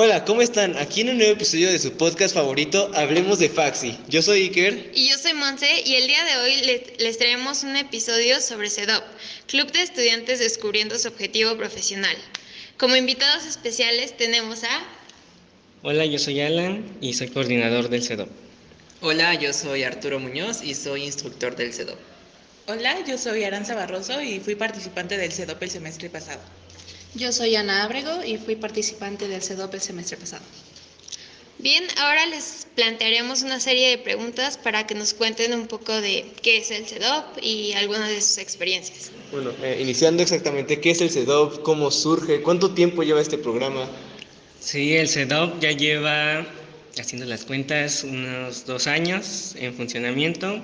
Hola, ¿cómo están? Aquí en un nuevo episodio de su podcast favorito, Hablemos de Faxi. Yo soy Iker. Y yo soy Montse, y el día de hoy les traemos un episodio sobre cedop, Club de Estudiantes Descubriendo su Objetivo Profesional. Como invitados especiales tenemos a... Hola, yo soy Alan y soy coordinador del cedop. Hola, yo soy Arturo Muñoz y soy instructor del cedop. Hola, yo soy Aranza Barroso y fui participante del cedop el semestre pasado. Yo soy Ana Ábrego y fui participante del cedop el semestre pasado. Bien, ahora les plantearemos una serie de preguntas para que nos cuenten un poco de qué es el cedop y algunas de sus experiencias. Bueno, iniciando exactamente, ¿qué es el cedop? ¿Cómo surge? ¿Cuánto tiempo lleva este programa? Sí, el cedop ya lleva, haciendo las cuentas, unos 2 años en funcionamiento.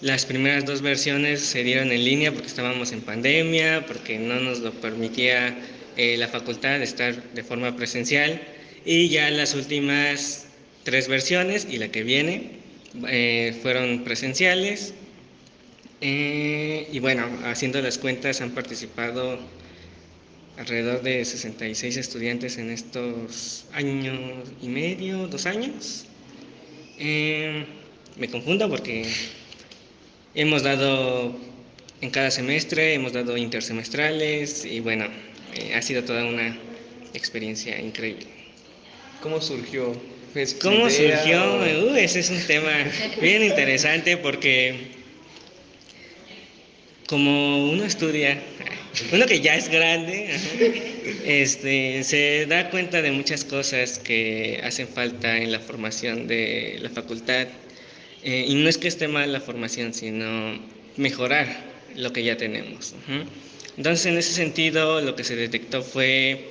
Las primeras 2 versiones se dieron en línea porque estábamos en pandemia, porque no nos lo permitía la facultad de estar de forma presencial, y ya las últimas 3 versiones y la que viene fueron presenciales, y bueno, haciendo las cuentas han participado alrededor de 66 estudiantes en estos 1.5 años, 2 años. Me confundo porque... hemos dado en cada semestre, hemos dado intersemestrales y bueno, ha sido toda una experiencia increíble. ¿Cómo surgió? ¿Cómo surgió? Ese es un tema bien interesante porque como uno estudia, uno que ya es grande, se da cuenta de muchas cosas que hacen falta en la formación de la facultad. Y no es que esté mal la formación, sino mejorar lo que ya tenemos. Entonces, en ese sentido, lo que se detectó fue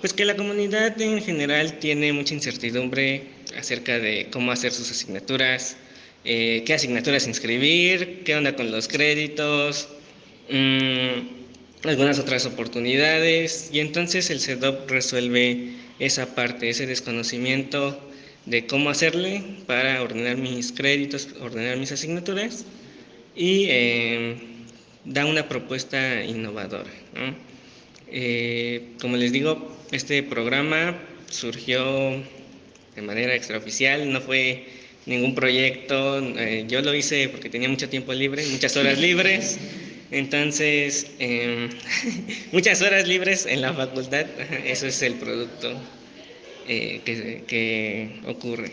pues que la comunidad en general tiene mucha incertidumbre acerca de cómo hacer sus asignaturas, qué asignaturas inscribir, qué onda con los créditos, algunas otras oportunidades. Y entonces el cedop resuelve esa parte, ese desconocimiento de cómo hacerle para ordenar mis créditos, ordenar mis asignaturas, y da una propuesta innovadora, ¿no? Como les digo, este programa surgió de manera extraoficial, no fue ningún proyecto, yo lo hice porque tenía mucho tiempo libre, muchas horas libres, entonces muchas horas libres en la facultad, eso es el producto que ocurre.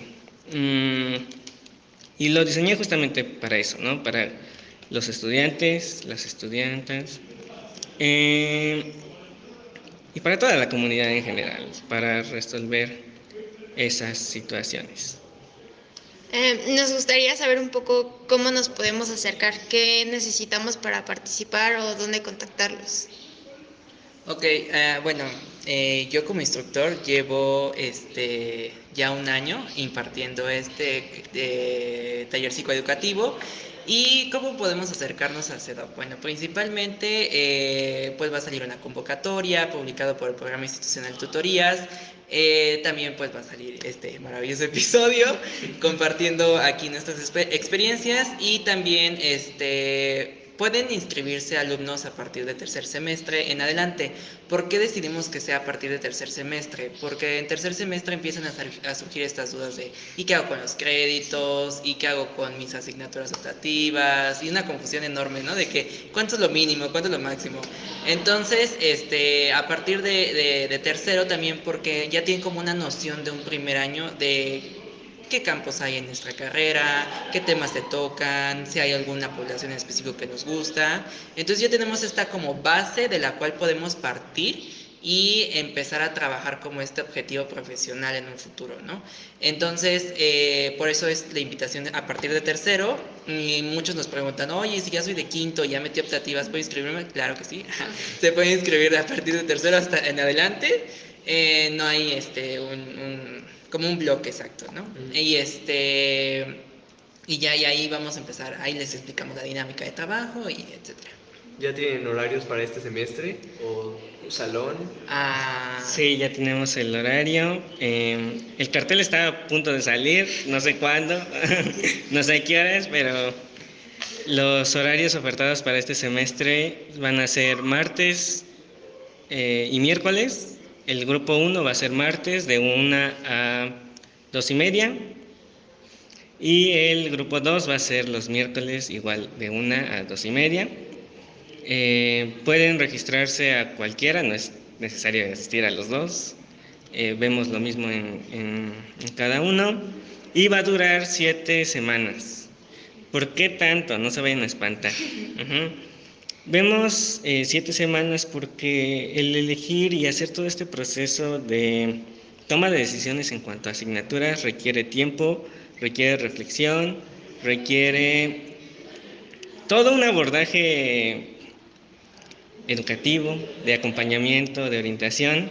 Y lo diseñé justamente para eso, ¿no? Para los estudiantes, las estudiantas, y para toda la comunidad en general, para resolver esas situaciones. Nos gustaría saber un poco cómo nos podemos acercar, qué necesitamos para participar o dónde contactarlos. Ok, bueno, yo como instructor llevo ya 1 año impartiendo taller psicoeducativo. ¿Y cómo podemos acercarnos al cedop? Bueno, principalmente pues va a salir una convocatoria publicada por el Programa Institucional de Tutorías. También pues va a salir este maravilloso episodio compartiendo aquí nuestras experiencias, y también pueden inscribirse alumnos a partir de tercer semestre en adelante. ¿Por qué decidimos que sea a partir de tercer semestre? Porque en tercer semestre empiezan a surgir estas dudas de ¿y qué hago con los créditos? ¿Y qué hago con mis asignaturas optativas? Y una confusión enorme, ¿no? De que ¿cuánto es lo mínimo? ¿Cuánto es lo máximo? Entonces, a partir de tercero también, porque ya tienen como una noción de un primer año de qué campos hay en nuestra carrera, qué temas se tocan, si hay alguna población en específico que nos gusta. Entonces ya tenemos esta como base de la cual podemos partir y empezar a trabajar como este objetivo profesional en un futuro, ¿no? Entonces, por eso es la invitación a partir de tercero. Y muchos nos preguntan, oye, si ya soy de quinto, ya metí optativas, ¿puedo inscribirme? Claro que sí, se puede inscribir a partir de tercero hasta en adelante. No hay como un bloque exacto, ¿no? Y y ahí vamos a empezar, ahí les explicamos la dinámica de trabajo y etcétera. ¿Ya tienen horarios para este semestre o salón? Sí, ya tenemos el horario. El cartel está a punto de salir, no sé cuándo, no sé qué horas, pero los horarios ofertados para este semestre van a ser martes y miércoles El grupo 1 va a ser martes de 1 a 2:30. Y el grupo 2 va a ser los miércoles igual de 1 a 2:30. Pueden registrarse a cualquiera, no es necesario asistir a los dos. Vemos lo mismo en cada uno. Y va a durar 7 semanas. ¿Por qué tanto? No se vayan a espantar. Vemos 7 semanas porque el elegir y hacer todo este proceso de toma de decisiones en cuanto a asignaturas requiere tiempo, requiere reflexión, requiere todo un abordaje educativo, de acompañamiento, de orientación,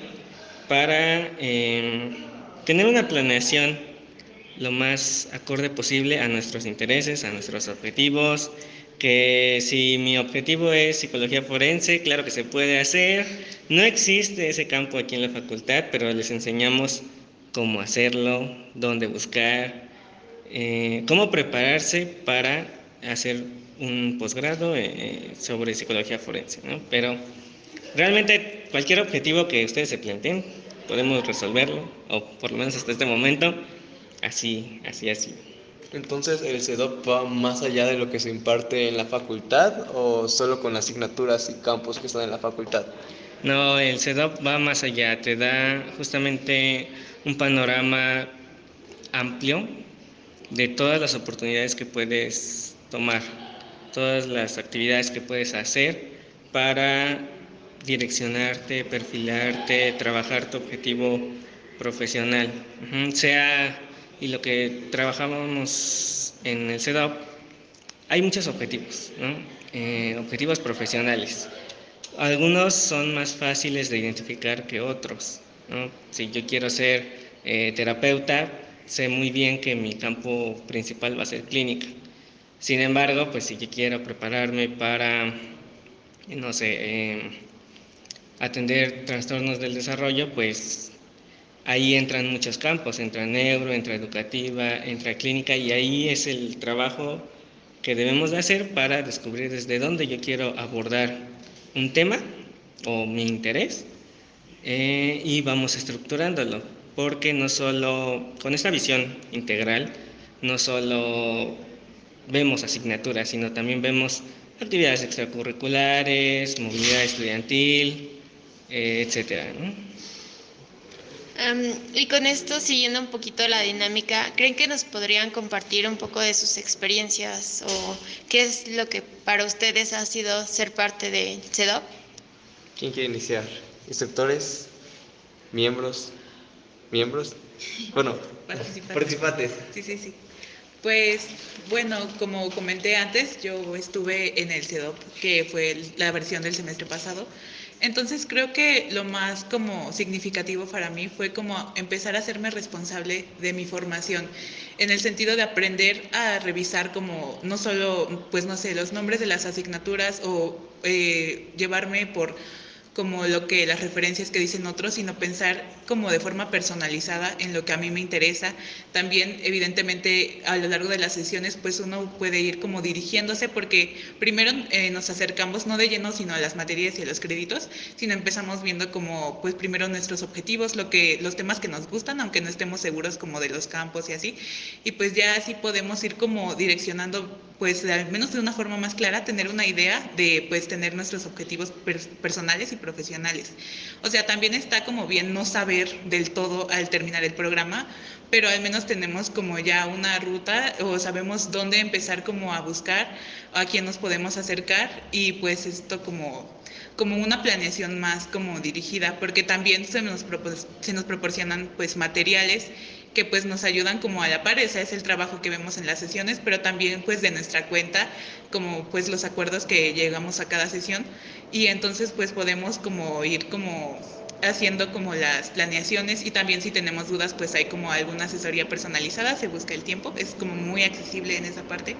para tener una planeación lo más acorde posible a nuestros intereses, a nuestros objetivos. Que si mi objetivo es psicología forense, claro que se puede hacer. No existe ese campo aquí en la facultad, pero les enseñamos cómo hacerlo, dónde buscar, cómo prepararse para hacer un posgrado sobre psicología forense, ¿no? Pero realmente cualquier objetivo que ustedes se planteen, podemos resolverlo, o por lo menos hasta este momento, así. Entonces, ¿el CEDOP va más allá de lo que se imparte en la facultad o solo con las asignaturas y campos que están en la facultad? No, el CEDOP va más allá, te da justamente un panorama amplio de todas las oportunidades que puedes tomar, todas las actividades que puedes hacer para direccionarte, perfilarte, trabajar tu objetivo profesional, Y lo que trabajábamos en el CEDOP, hay muchos objetivos, ¿no? Objetivos profesionales. Algunos son más fáciles de identificar que otros, ¿no? Si yo quiero ser terapeuta, sé muy bien que mi campo principal va a ser clínica. Sin embargo, pues si yo quiero prepararme para, no sé, atender trastornos del desarrollo, pues ahí entran muchos campos, entra neuro, entra educativa, entra clínica, y ahí es el trabajo que debemos de hacer para descubrir desde dónde yo quiero abordar un tema o mi interés, y vamos estructurándolo, porque no solo con esta visión integral, no solo vemos asignaturas, sino también vemos actividades extracurriculares, movilidad estudiantil, etcétera, ¿no? Y con esto, siguiendo un poquito la dinámica, ¿creen que nos podrían compartir un poco de sus experiencias o qué es lo que para ustedes ha sido ser parte del CEDOP? ¿Quién quiere iniciar? ¿Instructores? ¿Miembros? Bueno, participantes. Sí. Pues, bueno, como comenté antes, yo estuve en el CEDOP, que fue la versión del semestre pasado. Entonces creo que lo más como significativo para mí fue como empezar a hacerme responsable de mi formación, en el sentido de aprender a revisar como no solo, pues no sé, los nombres de las asignaturas o llevarme por como lo que las referencias que dicen otros, sino pensar como de forma personalizada en lo que a mí me interesa. También, evidentemente, a lo largo de las sesiones, pues uno puede ir como dirigiéndose, porque primero nos acercamos no de lleno, sino a las materias y a los créditos, sino empezamos viendo como, pues primero nuestros objetivos, los temas que nos gustan, aunque no estemos seguros como de los campos y así. Y pues ya así podemos ir como direccionando, pues al menos de una forma más clara, tener una idea de, pues, tener nuestros objetivos personales y profesionales. O sea, también está como bien no saber del todo al terminar el programa, pero al menos tenemos como ya una ruta o sabemos dónde empezar como a buscar, a quién nos podemos acercar, y pues esto como una planeación más como dirigida, porque también se nos proporcionan pues materiales que pues nos ayudan como a la par. Ese es el trabajo que vemos en las sesiones, pero también pues de nuestra cuenta, como pues los acuerdos que llegamos a cada sesión, y entonces pues podemos como ir como haciendo como las planeaciones, y también si tenemos dudas pues hay como alguna asesoría personalizada, se busca el tiempo, es como muy accesible en esa parte,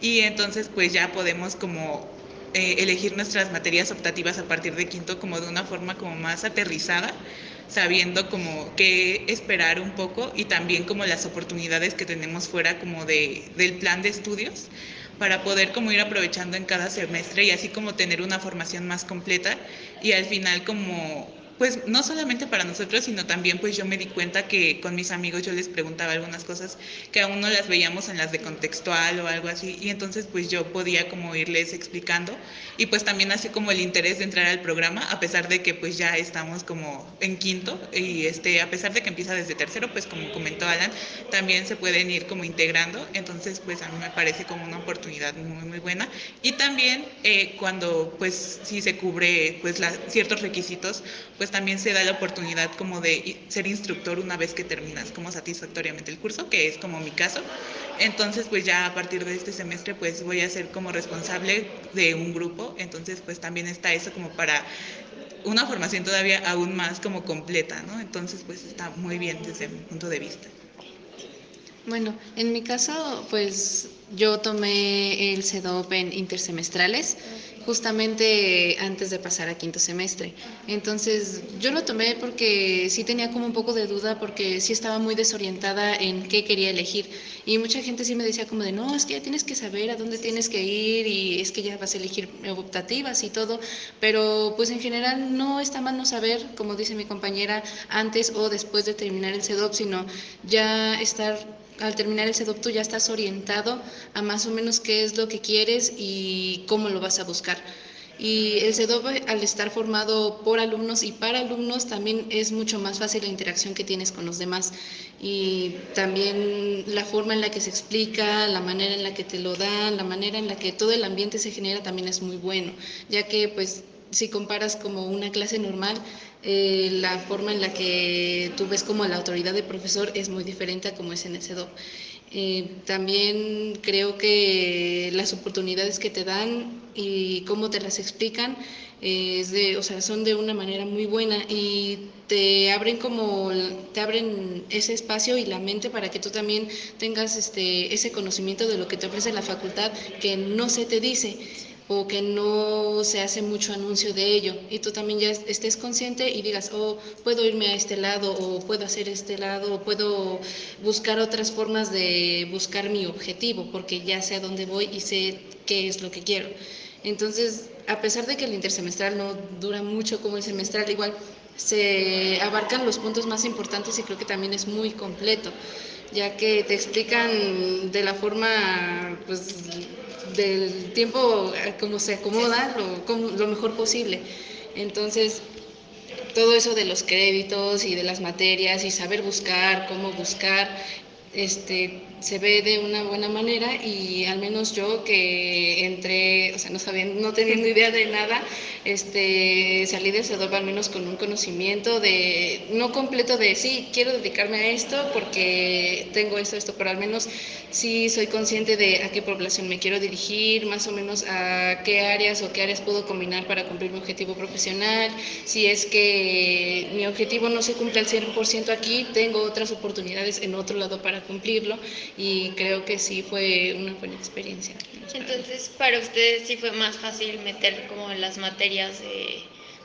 y entonces pues ya podemos como elegir nuestras materias optativas a partir de quinto como de una forma como más aterrizada, sabiendo como qué esperar un poco, y también como las oportunidades que tenemos fuera como del plan de estudios, para poder como ir aprovechando en cada semestre, y así como tener una formación más completa, y al final como pues no solamente para nosotros, sino también pues yo me di cuenta que con mis amigos yo les preguntaba algunas cosas que aún no las veíamos en las de contextual o algo así, y entonces pues yo podía como irles explicando, y pues también así como el interés de entrar al programa, a pesar de que pues ya estamos como en quinto, y a pesar de que empieza desde tercero, pues como comentó Alan, también se pueden ir como integrando, entonces pues a mí me parece como una oportunidad muy muy buena, y también cuando pues si se cubre pues ciertos requisitos, pues también se da la oportunidad como de ser instructor una vez que terminas como satisfactoriamente el curso, que es como mi caso. Entonces pues ya a partir de este semestre pues voy a ser como responsable de un grupo, entonces pues también está eso como para una formación todavía aún más como completa, ¿no? Entonces pues está muy bien desde mi punto de vista. Bueno, en mi caso, pues yo tomé el cedop en intersemestrales, justamente antes de pasar a quinto semestre. Entonces, yo lo tomé porque sí tenía como un poco de duda, porque sí estaba muy desorientada en qué quería elegir. Y mucha gente sí me decía como de, no, es que ya tienes que saber a dónde tienes que ir y es que ya vas a elegir optativas y todo. Pero, pues en general, no está mal no saber, como dice mi compañera, antes o después de terminar el cedop, sino ya estar... Al terminar el cedop tú ya estás orientado a más o menos qué es lo que quieres y cómo lo vas a buscar. Y el cedop, al estar formado por alumnos y para alumnos, también es mucho más fácil la interacción que tienes con los demás. Y también la forma en la que se explica, la manera en la que te lo dan, la manera en la que todo el ambiente se genera también es muy bueno, ya que pues si comparas como una clase normal, la forma en la que tú ves como la autoridad del profesor es muy diferente a como es en el cedop. También creo que las oportunidades que te dan y cómo te las explican son de una manera muy buena y te abren ese espacio y la mente para que tú también tengas ese conocimiento de lo que te ofrece la facultad que no se te dice o que no se hace mucho anuncio de ello, y tú también ya estés consciente y digas, oh, puedo irme a este lado, o puedo hacer este lado, o puedo buscar otras formas de buscar mi objetivo, porque ya sé a dónde voy y sé qué es lo que quiero. Entonces, a pesar de que el intersemestral no dura mucho como el semestral, igual se abarcan los puntos más importantes y creo que también es muy completo, ya que te explican de la forma, pues, del tiempo como se acomoda lo mejor posible. Entonces todo eso de los créditos y de las materias y saber buscar, cómo buscar, se ve de una buena manera, y al menos yo que entré, no teniendo idea de nada, salí de cedop al menos con un conocimiento no completo de sí, quiero dedicarme a esto porque tengo esto, pero al menos sí soy consciente de a qué población me quiero dirigir, más o menos a qué áreas puedo combinar para cumplir mi objetivo profesional. Si es que mi objetivo no se cumple al 100% aquí, tengo otras oportunidades en otro lado para cumplirlo, y creo que sí fue una buena experiencia. Entonces, para ustedes sí fue más fácil meter como las materias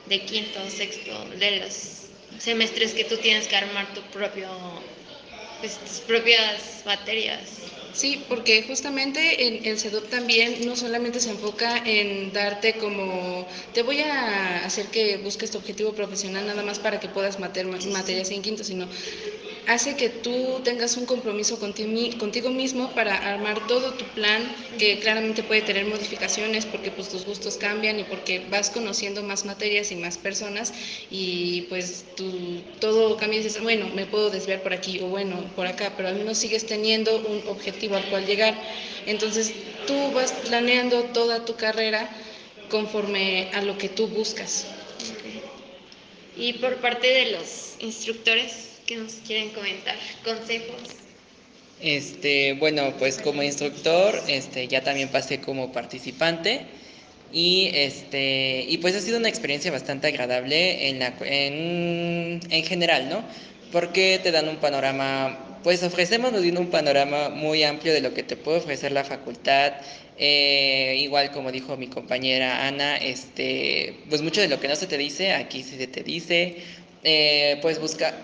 de quinto, sexto, de los semestres que tú tienes que armar tus propias materias. Sí, porque justamente en el cedop también no solamente se enfoca en darte como, te voy a hacer que busques tu objetivo profesional nada más para que puedas materias en quinto, sino hace que tú tengas un compromiso contigo mismo para armar todo tu plan, que claramente puede tener modificaciones porque pues tus gustos cambian y porque vas conociendo más materias y más personas, y pues todo cambia y dices, bueno, me puedo desviar por aquí o bueno, por acá, pero al menos sigues teniendo un objetivo al cual llegar. Entonces tú vas planeando toda tu carrera conforme a lo que tú buscas. Okay. Y por parte de los instructores, ¿qué nos quieren comentar? ¿Consejos? Bueno, pues como instructor, ya también pasé como participante y pues ha sido una experiencia bastante agradable en general, ¿no? Porque te dan un panorama, pues ofrecemos un panorama muy amplio de lo que te puede ofrecer la facultad. Igual como dijo mi compañera Ana, pues mucho de lo que no se te dice, aquí sí se te dice. Pues busca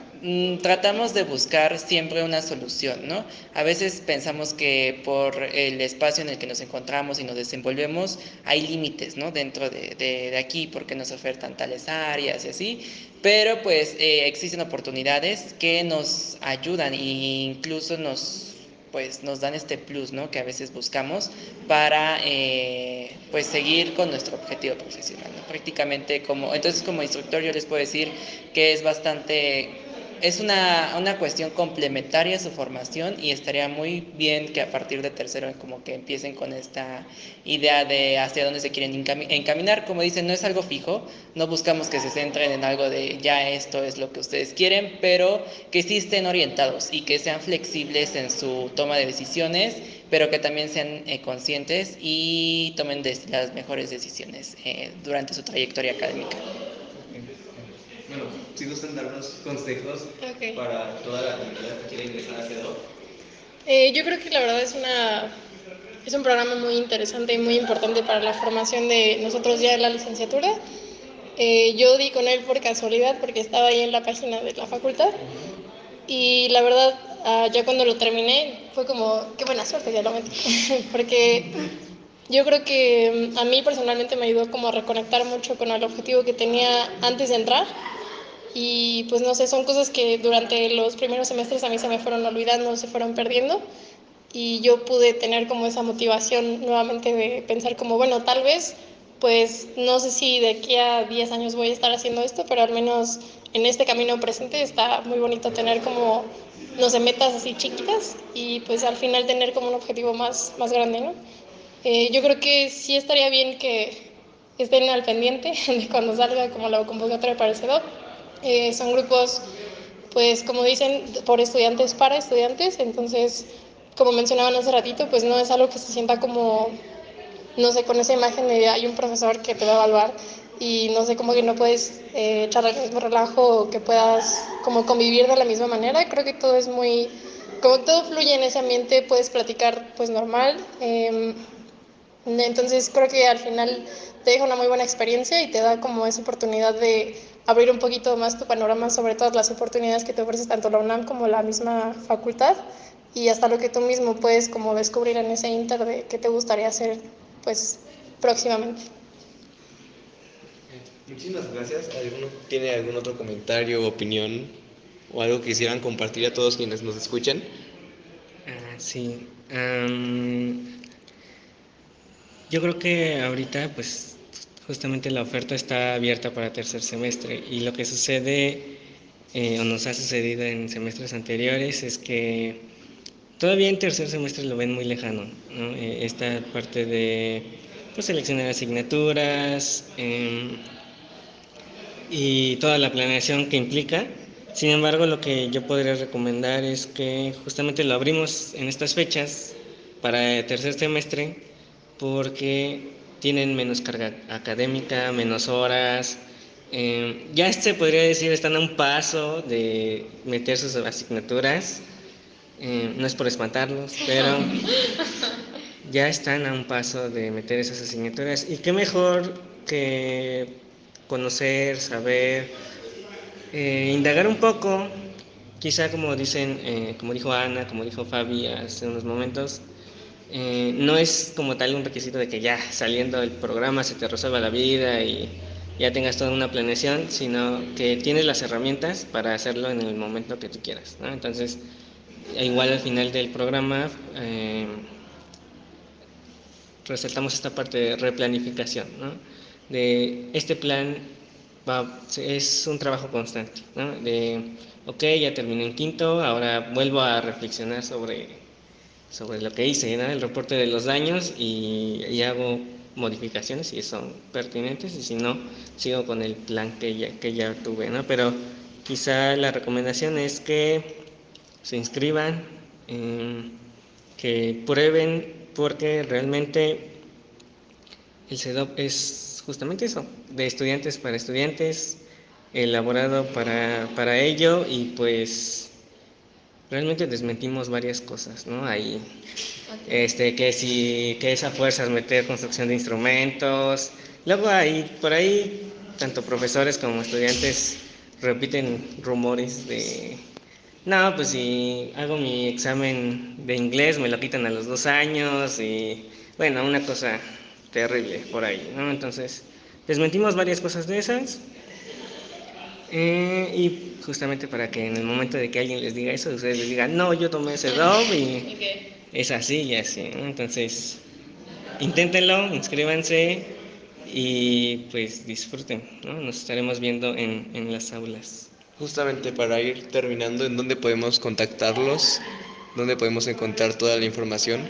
tratamos de buscar siempre una solución, ¿no? A veces pensamos que por el espacio en el que nos encontramos y nos desenvolvemos hay límites, ¿no? Dentro de aquí, porque nos ofertan tales áreas y así, pero pues existen oportunidades que nos ayudan e incluso nos dan este plus, ¿no? Que a veces buscamos para pues seguir con nuestro objetivo profesional, ¿no? Prácticamente como instructor yo les puedo decir que es bastante... Es una cuestión complementaria a su formación y estaría muy bien que a partir de tercero como que empiecen con esta idea de hacia dónde se quieren encaminar. Como dicen, no es algo fijo, no buscamos que se centren en algo de ya esto es lo que ustedes quieren, pero que sí estén orientados y que sean flexibles en su toma de decisiones, pero que también sean conscientes y tomen las mejores decisiones durante su trayectoria académica. Bueno, si gustan darnos consejos para toda la comunidad que quiere ingresar a cedop. Yo creo que la verdad es un programa muy interesante y muy importante para la formación de nosotros ya en la licenciatura. Yo di con él por casualidad porque estaba ahí en la página de la facultad y la verdad ya cuando lo terminé fue como, qué buena suerte, ya lo metí, porque yo creo que a mí personalmente me ayudó como a reconectar mucho con el objetivo que tenía antes de entrar. Y pues no sé, son cosas que durante los primeros semestres a mí se me fueron olvidando, se fueron perdiendo. Y yo pude tener como esa motivación nuevamente de pensar como, bueno, tal vez, pues no sé si de aquí a 10 años voy a estar haciendo esto, pero al menos en este camino presente está muy bonito tener como, no sé, metas así chiquitas y pues al final tener como un objetivo más grande, ¿no? Yo creo que sí estaría bien que estén al pendiente de cuando salga como la convocatoria para el cedop. Son grupos, pues como dicen, por estudiantes para estudiantes, entonces como mencionaban hace ratito, pues no es algo que se sienta como, no sé, con esa imagen de hay un profesor que te va a evaluar y no sé, como que no puedes charlar el mismo relajo o que puedas como convivir de la misma manera. Creo que todo es muy, como todo fluye en ese ambiente, puedes platicar pues normal, entonces creo que al final te deja una muy buena experiencia y te da como esa oportunidad de abrir un poquito más tu panorama sobre todas las oportunidades que te ofrece tanto la UNAM como la misma facultad y hasta lo que tú mismo puedes como descubrir en ese inter de qué te gustaría hacer pues próximamente. Muchísimas gracias. ¿Alguno tiene algún otro comentario, opinión o algo que quisieran compartir a todos quienes nos escuchan? Sí. Yo creo que ahorita pues justamente la oferta está abierta para tercer semestre y lo que sucede o nos ha sucedido en semestres anteriores es que todavía en tercer semestre lo ven muy lejano, ¿no? Esta parte de pues, seleccionar asignaturas y toda la planeación que implica. Sin embargo, lo que yo podría recomendar es que justamente lo abrimos en estas fechas para tercer semestre, porque tienen menos carga académica, menos horas, ya se podría decir están a un paso de meter sus asignaturas, no es por espantarlos, pero ya están a un paso de meter esas asignaturas y qué mejor que conocer, saber, indagar un poco, quizá como dicen, como dijo Ana, como dijo Fabi hace unos momentos. No es como tal un requisito de que ya saliendo del programa se te resuelva la vida y ya tengas toda una planeación, sino que tienes las herramientas para hacerlo en el momento que tú quieras, ¿no? Entonces, igual al final del programa resaltamos esta parte de replanificación, ¿no? De este plan es un trabajo constante, ¿no? De, ya terminé en quinto, ahora vuelvo a reflexionar sobre lo que hice, ¿no? El reporte de los daños y hago modificaciones si son pertinentes y si no, sigo con el plan que ya tuve, ¿no? Pero quizá la recomendación es que se inscriban, que prueben, porque realmente el cedop es justamente eso, de estudiantes para estudiantes, elaborado para ello y pues... Realmente desmentimos varias cosas, ¿no? Ahí, que esa fuerza es meter construcción de instrumentos. Luego por ahí, tanto profesores como estudiantes repiten rumores de... No, pues si hago mi examen de inglés me lo quitan a los 2 años y... Bueno, una cosa terrible por ahí, ¿no? Entonces, desmentimos varias cosas de esas. Y justamente para que en el momento de que alguien les diga eso, ustedes les digan, no, yo tomé cedop y es así y así, ¿no? Entonces, inténtenlo, inscríbanse y pues disfruten, ¿no? Nos estaremos viendo en las aulas. Justamente para ir terminando, ¿en dónde podemos contactarlos? ¿Dónde podemos encontrar toda la información?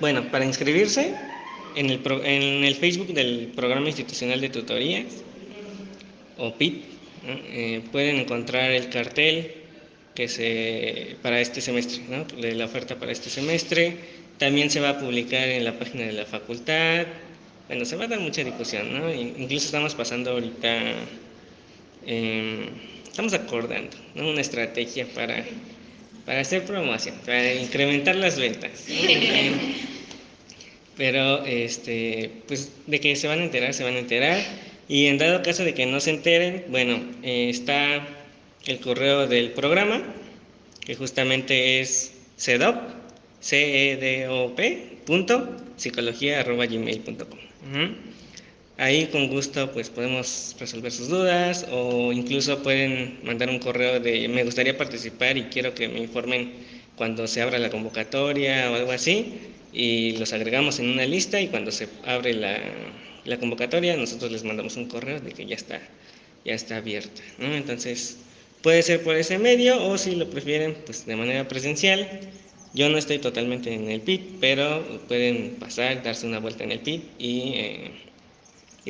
Bueno, para inscribirse en el Facebook del Programa Institucional de Tutorías o PIT, ¿no? Pueden encontrar el cartel para este semestre, ¿no? De la oferta para este semestre. También se va a publicar en la página de la facultad. Bueno, se va a dar mucha difusión, ¿no? Incluso estamos pasando ahorita, estamos acordando, ¿no? Una estrategia para hacer promoción, para incrementar las ventas. Pero, pues, de que se van a enterar. Y en dado caso de que no se enteren, bueno, está el correo del programa, que justamente es cedop.psicologia@gmail.com. Ahí con gusto pues podemos resolver sus dudas, o incluso pueden mandar un correo de me gustaría participar y quiero que me informen cuando se abra la convocatoria o algo así, y los agregamos en una lista, y cuando se abre la convocatoria nosotros les mandamos un correo de que ya está abierta, ¿no? Entonces puede ser por ese medio, o si lo prefieren pues de manera presencial. Yo no estoy totalmente en el PIT, pero pueden pasar, darse una vuelta en el PIT y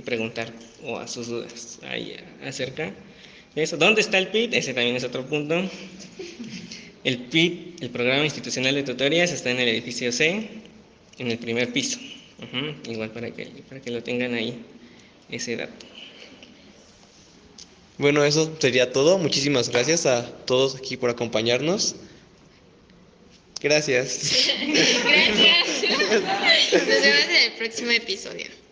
preguntar o a sus dudas ahí acerca de eso. ¿Dónde está el PIT? Ese también es otro punto. El PIT, el Programa Institucional de Tutorías, está en el edificio C, en el primer piso. Igual para que lo tengan ahí, ese dato. Bueno, eso sería todo. Muchísimas gracias a todos aquí por acompañarnos. Gracias. Gracias. Nos vemos en el próximo episodio.